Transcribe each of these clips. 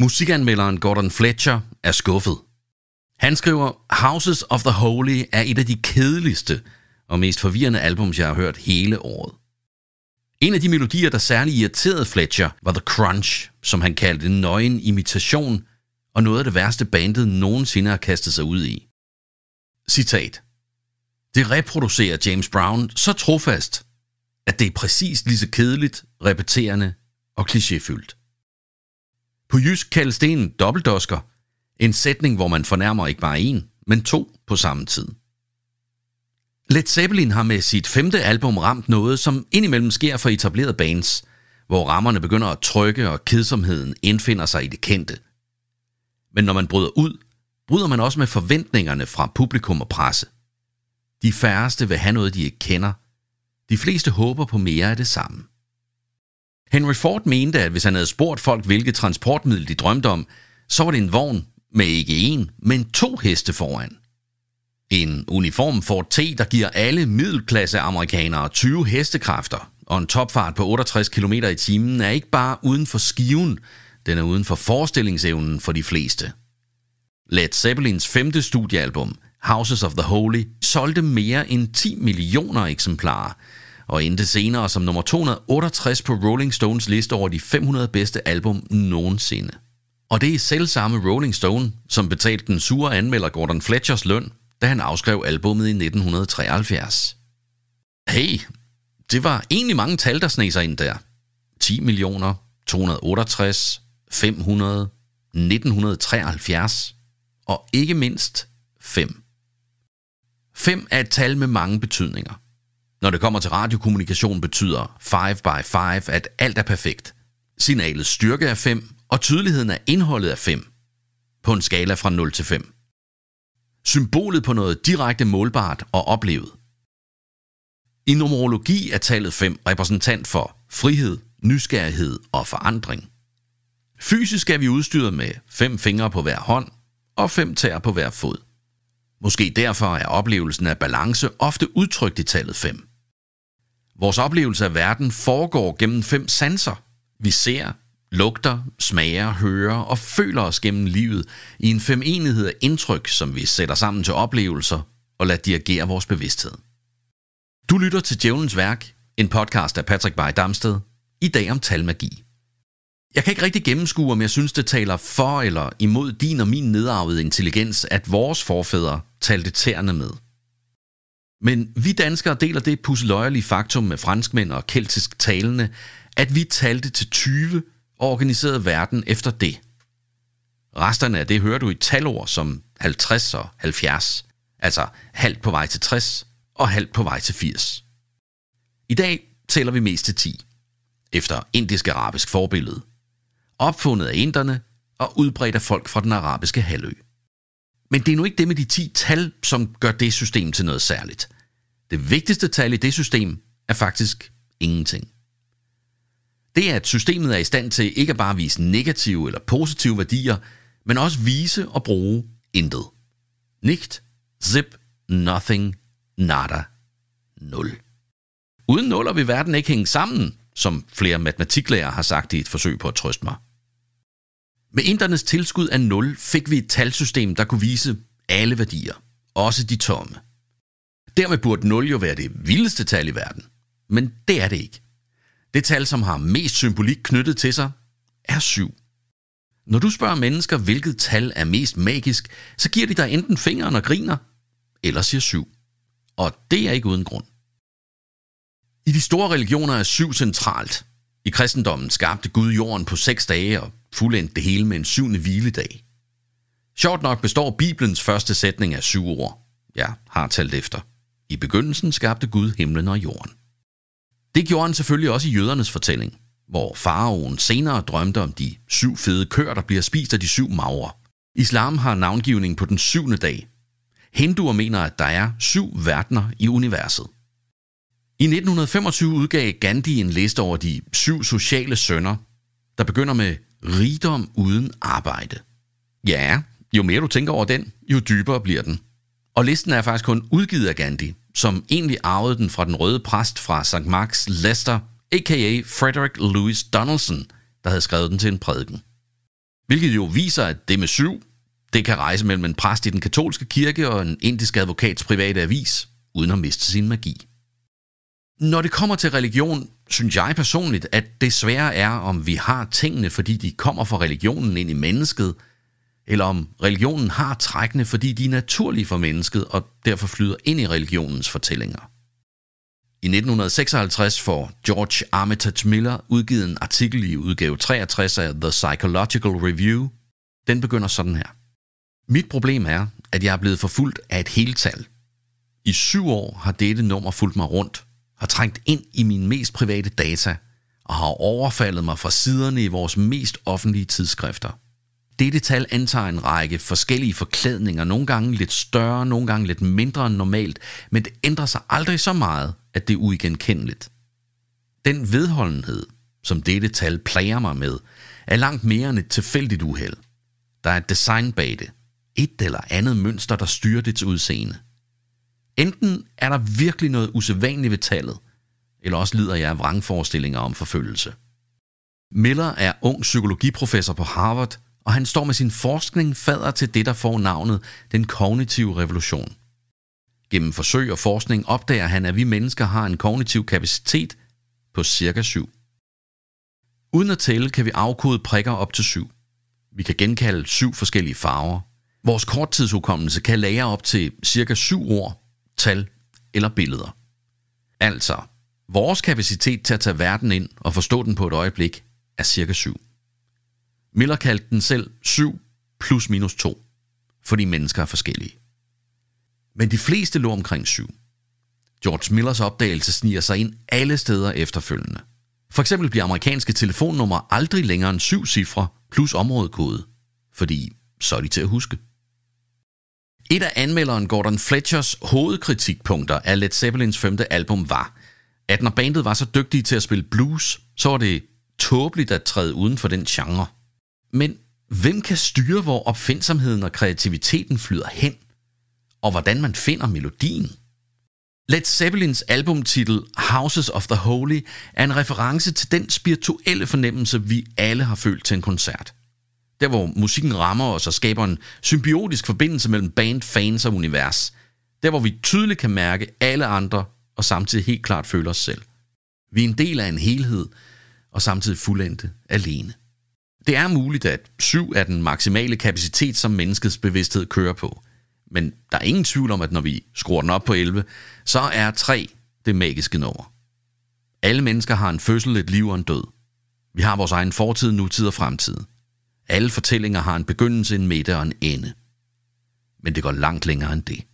Musikanmelderen Gordon Fletcher er skuffet. Han skriver, Houses of the Holy er et af de kedeligste og mest forvirrende albums, jeg har hørt hele året. En af de melodier, der særligt irriterede Fletcher, var The Crunch, som han kaldte en nøgen imitation og noget af det værste bandet nogensinde har kastet sig ud i. Citat. Det reproducerer James Brown så trofast, at det er præcis lige så kedeligt, repeterende og klichéfyldt. På jysk kaldes det en dobbeltdosker, en sætning, hvor man fornærmer ikke bare en, men to på samme tid. Led Zeppelin har med sit 5. album ramt noget, som indimellem sker for etablerede bands, hvor rammerne begynder at trykke og kedsomheden indfinder sig i det kendte. Men når man bryder ud, bryder man også med forventningerne fra publikum og presse. De færreste vil have noget, de ikke kender. De fleste håber på mere af det samme. Henry Ford mente, at hvis han havde spurgt folk, hvilket transportmiddel de drømte om, så var det en vogn med ikke en, men 2 heste foran. En uniform Ford T, der giver alle middelklasse amerikanere 20 hestekræfter og en topfart på 68 km i timen, er ikke bare uden for skiven, den er uden for forestillingsevnen for de fleste. Led Zeppelins 5. studiealbum, Houses of the Holy, solgte mere end 10 millioner eksemplarer og endte senere som nummer 268 på Rolling Stones liste over de 500 bedste album nogensinde. Og det er selvsamme Rolling Stone, som betalte den sure anmelder Gordon Fletchers løn, da han afskrev albummet i 1973. Hey, det var egentlig mange tal, der sneg sig ind der. 10 millioner, 268, 500, 1973 og ikke mindst 5. 5 er et tal med mange betydninger. Når det kommer til radiokommunikation betyder 5x5, at alt er perfekt. Signalets styrke er 5, og tydeligheden af indholdet er 5. På en skala fra 0 til 5. Symbolet på noget direkte målbart og oplevet. I numerologi er tallet 5 repræsentant for frihed, nysgerrighed og forandring. Fysisk er vi udstyret med 5 fingre på hver hånd og 5 tæer på hver fod. Måske derfor er oplevelsen af balance ofte udtrykt i tallet 5. Vores oplevelse af verden foregår gennem 5 sanser. Vi ser, lugter, smager, hører og føler os gennem livet i en femenighed af indtryk, som vi sætter sammen til oplevelser og lader dirigere vores bevidsthed. Du lytter til Djævlens Værk, en podcast af Patrick Baye Damsted, i dag om talmagi. Jeg kan ikke rigtig gennemskue, om jeg synes, det taler for eller imod din og min nedarvede intelligens, at vores forfædre talte tæerne med. Men vi danskere deler det pudseløjerlige faktum med franskmænd og keltisk talende, at vi talte til 20 og organiserede verden efter det. Resterne af det hører du i talord som 50 og 70, altså halvt på vej til 60 og halvt på vej til 80. I dag tæller vi mest til 10, efter indisk-arabisk forbillede, opfundet af inderne og udbredt af folk fra den arabiske halvø. Men det er nu ikke det med de 10 tal, som gør det system til noget særligt. Det vigtigste tal i det system er faktisk ingenting. Det er, at systemet er i stand til ikke bare at vise negative eller positive værdier, men også vise og bruge intet. Nicht, zip, nothing, nada, 0. Uden nuller vil verden ikke hænge sammen, som flere matematiklærere har sagt i et forsøg på at trøste mig. Med internes tilskud af 0 fik vi et talsystem, der kunne vise alle værdier, også de tomme. Dermed burde 0 jo være det vildeste tal i verden, men det er det ikke. Det tal, som har mest symbolik knyttet til sig, er 7. Når du spørger mennesker, hvilket tal er mest magisk, så giver de dig enten fingeren og griner, eller siger 7. Og det er ikke uden grund. I de store religioner er 7 centralt. I kristendommen skabte Gud jorden på 6 dage og fuldendte det hele med en 7. hviledag. Sjovt nok består Bibelens første sætning af 7 ord. Jeg har talt efter. I begyndelsen skabte Gud himlen og jorden. Det gjorde han selvfølgelig også i jødernes fortælling, hvor faraoen senere drømte om de 7 fede køer, der bliver spist af de 7 magre. Islam har navngivning på den 7. dag. Hinduer mener, at der er 7 verdener i universet. I 1925 udgav Gandhi en liste over de 7 sociale synder, der begynder med rigdom uden arbejde. Ja, jo mere du tænker over den, jo dybere bliver den. Og listen er faktisk kun udgivet af Gandhi, som egentlig arvede den fra den røde præst fra St. Marks, Leicester, a.k.a. Frederick Louis Donaldson, der havde skrevet den til en prædiken. Hvilket jo viser, at det med 7, det kan rejse mellem en præst i den katolske kirke og en indisk advokats private avis, uden at miste sin magi. Når det kommer til religion, synes jeg personligt, at det svære er, om vi har tingene, fordi de kommer fra religionen ind i mennesket, eller om religionen har trækkene, fordi de er naturlige for mennesket og derfor flyder ind i religionens fortællinger. I 1956 får George Armitage Miller udgivet en artikel i udgave 63 af The Psychological Review. Den begynder sådan her. Mit problem er, at jeg er blevet forfulgt af et heltal. I 7 år har dette nummer fulgt mig rundt, har trængt ind i mine mest private data og har overfaldet mig fra siderne i vores mest offentlige tidsskrifter. Dette tal antager en række forskellige forklædninger, nogle gange lidt større, nogle gange lidt mindre end normalt, men det ændrer sig aldrig så meget, at det er uigenkendeligt. Den vedholdenhed, som dette tal plager mig med, er langt mere end et tilfældigt uheld. Der er et design bag det, et eller andet mønster, der styrer dets udseende. Enten er der virkelig noget usædvanligt ved tallet, eller også lider jeg af vrangforestillinger om forfølgelse. Miller er ung psykologiprofessor på Harvard, og han står med sin forskning fader til det, der får navnet den kognitive revolution. Gennem forsøg og forskning opdager han, at vi mennesker har en kognitiv kapacitet på cirka 7. Uden at tælle kan vi afkode prikker op til 7. Vi kan genkalde 7 forskellige farver. Vores korttidshukommelse kan lagre op til cirka 7 ord, tal eller billeder. Altså, vores kapacitet til at tage verden ind og forstå den på et øjeblik er cirka 7. Miller kaldte den selv 7 plus minus 2, fordi mennesker er forskellige. Men de fleste lå omkring 7. George Millers opdagelse sniger sig ind alle steder efterfølgende. For eksempel bliver amerikanske telefonnumre aldrig længere end 7 cifre plus områdekode, fordi så er de til at huske. Et af anmelderen Gordon Fletchers hovedkritikpunkter af Led Zeppelins 5. album var, at når bandet var så dygtige til at spille blues, så var det tåbeligt at træde uden for den genre. Men hvem kan styre, hvor opfindsomheden og kreativiteten flyder hen? Og hvordan man finder melodien? Led Zeppelins albumtitel Houses of the Holy er en reference til den spirituelle fornemmelse, vi alle har følt til en koncert. Der hvor musikken rammer os og skaber en symbiotisk forbindelse mellem band, fans og univers. Der hvor vi tydeligt kan mærke alle andre og samtidig helt klart føler os selv. Vi er en del af en helhed og samtidig fuldendte alene. Det er muligt, at 7 er den maksimale kapacitet, som menneskets bevidsthed kører på. Men der er ingen tvivl om, at når vi skruer den op på 11, så er 3 det magiske nummer. Alle mennesker har en fødsel, et liv og en død. Vi har vores egen fortid, nutid og fremtid. Alle fortællinger har en begyndelse, en midte og en ende. Men det går langt længere end det.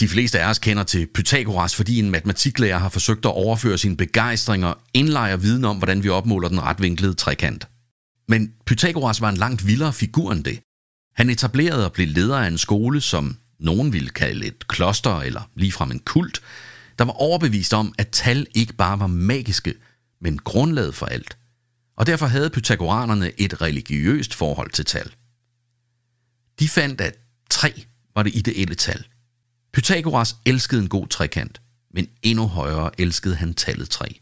De fleste af os kender til Pythagoras, fordi en matematiklærer har forsøgt at overføre sine begejstringer og indlejre viden om, hvordan vi opmåler den retvinklede trekant. Men Pythagoras var en langt vildere figur end det. Han etablerede og blev leder af en skole, som nogen ville kalde et kloster eller ligefrem en kult, der var overbevist om, at tal ikke bare var magiske, men grundlaget for alt. Og derfor havde pythagoranerne et religiøst forhold til tal. De fandt, at 3 var det ideelle tal. Pythagoras elskede en god trekant, men endnu højere elskede han tallet 3.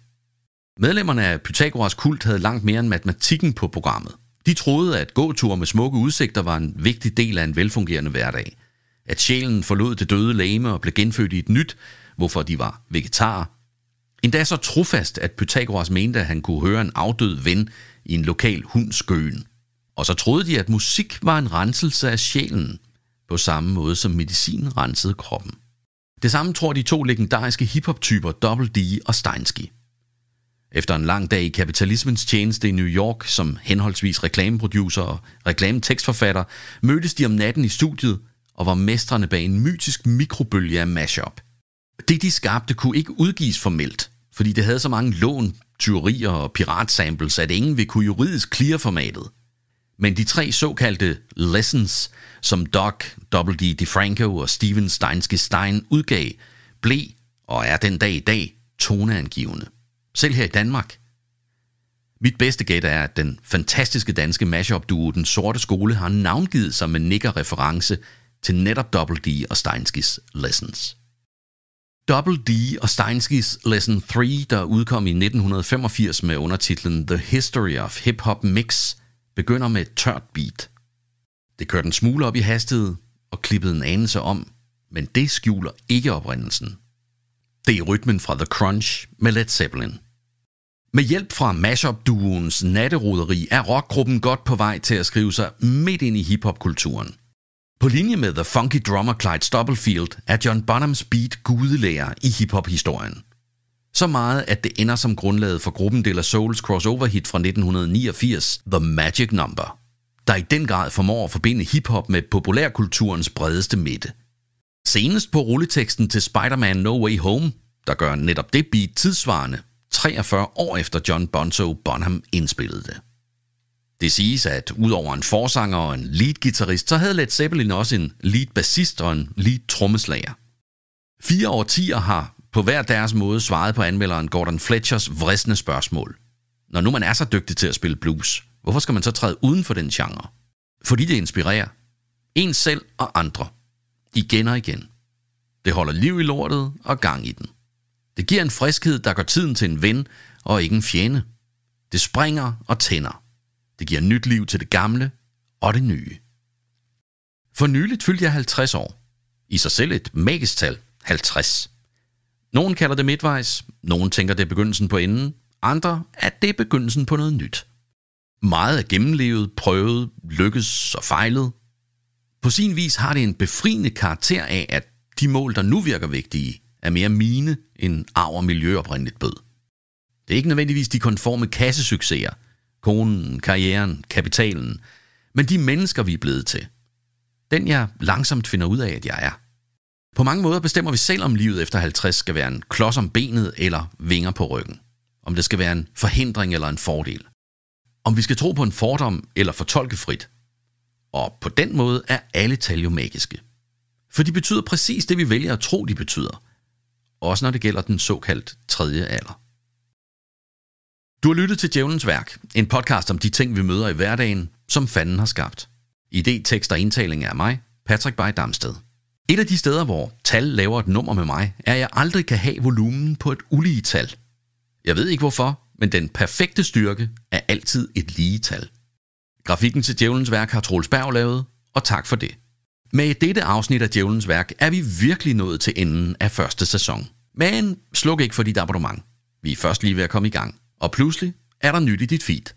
Medlemmerne af Pythagoras kult havde langt mere end matematikken på programmet. De troede, at gåture med smukke udsigter var en vigtig del af en velfungerende hverdag. At sjælen forlod det døde legeme og blev genfødt i et nyt, hvorfor de var vegetarer. Endda så trofast, at Pythagoras mente, at han kunne høre en afdød ven i en lokal hunds gøen. Og så troede de, at musik var en renselse af sjælen, på samme måde som medicin rensede kroppen. Det samme tror de 2 legendariske hiphop-typer Double Dee og Steinsky. Efter en lang dag i kapitalismens tjeneste i New York, som henholdsvis reklameproducer og reklametekstforfatter, mødtes de om natten i studiet og var mestrene bag en mytisk mikrobølge af mashup. Det de skabte kunne ikke udgives formelt, fordi det havde så mange lån, tyverier og piratsamples, at ingen ville kunne juridisk clear formatet. Men de 3 såkaldte lessons, som Doc, Double D DeFranco og Steven Steinsky-Stein udgav, blev og er den dag i dag toneangivende. Selv her i Danmark. Mit bedste gæt er, at den fantastiske danske mashup-duo Den Sorte Skole har navngivet sig med nikker-reference til netop Double D og Steinskys Lessons. Double D og Steinskys Lesson 3, der udkom i 1985 med undertitlen The History of Hip-Hop Mix, begynder med et tørt beat. Det kører den smule op i hastighed og klippede en anelse om, men det skjuler ikke oprindelsen. Det er rytmen fra The Crunch med Led Zeppelin. Med hjælp fra mashup-duoens natteroderi er rockgruppen godt på vej til at skrive sig midt ind i hiphopkulturen. På linje med The Funky Drummer Clyde Stubblefield er John Bonhams beat gudelærer i hiphop-historien. Så meget, at det ender som grundlaget for gruppen del af Souls crossover-hit fra 1989, The Magic Number, der i den grad formår at forbinde hiphop med populærkulturens bredeste midte. Senest på rulleteksten til Spider-Man No Way Home, der gør netop det beat tidsvarende, 43 år efter John Bonzo Bonham indspillede det. Det siges, at udover en forsanger og en lead-guitarist, så havde Led Zeppelin også en lead-bassist og en lead-trommeslager. 4 årtier har på hver deres måde svaret på anmelderen Gordon Fletchers vrisne spørgsmål. Når nu man er så dygtig til at spille blues, hvorfor skal man så træde uden for den genre? Fordi det inspirerer. En selv og andre. Igen og igen. Det holder liv i lortet og gang i den. Det giver en friskhed, der gør tiden til en ven og ikke en fjende. Det springer og tænder. Det giver nyt liv til det gamle og det nye. For nyligt fyldte jeg 50 år. I sig selv et magisk tal, 50. Nogen kalder det midtvejs, nogen tænker det er begyndelsen på enden, andre at det er begyndelsen på noget nyt. Meget er gennemlevet, prøvet, lykkes og fejlet. På sin vis har det en befriende karakter af, at de mål, der nu virker vigtige, er mere mine end arv- og miljøoprindeligt bød. Det er ikke nødvendigvis de konforme kassesucceser, konen, karrieren, kapitalen, men de mennesker, vi er blevet til. Den, jeg langsomt finder ud af, at jeg er. På mange måder bestemmer vi selv, om livet efter 50 skal være en klods om benet eller vinger på ryggen. Om det skal være en forhindring eller en fordel. Om vi skal tro på en fordom eller fortolke frit. Og på den måde er alle tal jo magiske. For de betyder præcis det, vi vælger at tro, de betyder. Også når det gælder den såkaldt tredje alder. Du har lyttet til Djævlens Værk, en podcast om de ting, vi møder i hverdagen, som fanden har skabt. Idé, tekst og indtaling er mig, Patrick Baye Damsted. Et af de steder, hvor tal laver et nummer med mig, er, at jeg aldrig kan have volumen på et ulige tal. Jeg ved ikke hvorfor, men den perfekte styrke er altid et lige tal. Grafikken til Djævlens Værk har Troels Berg lavet, og tak for det. Med dette afsnit af Djævlens Værk er vi virkelig nået til enden af første sæson. Men sluk ikke for dit abonnement. Vi er først lige ved at komme i gang, og pludselig er der nyt i dit feed.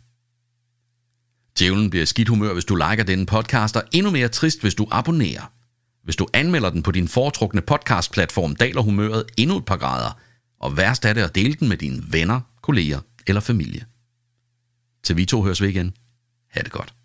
Djævlen bliver skidt humør, hvis du liker denne podcast, og endnu mere trist, hvis du abonnerer. Hvis du anmelder den på din foretrukne podcastplatform, daler humøret endnu et par grader, og værst er det at dele den med dine venner, kolleger eller familie. Til vi to høres vi igen. Ha' det godt.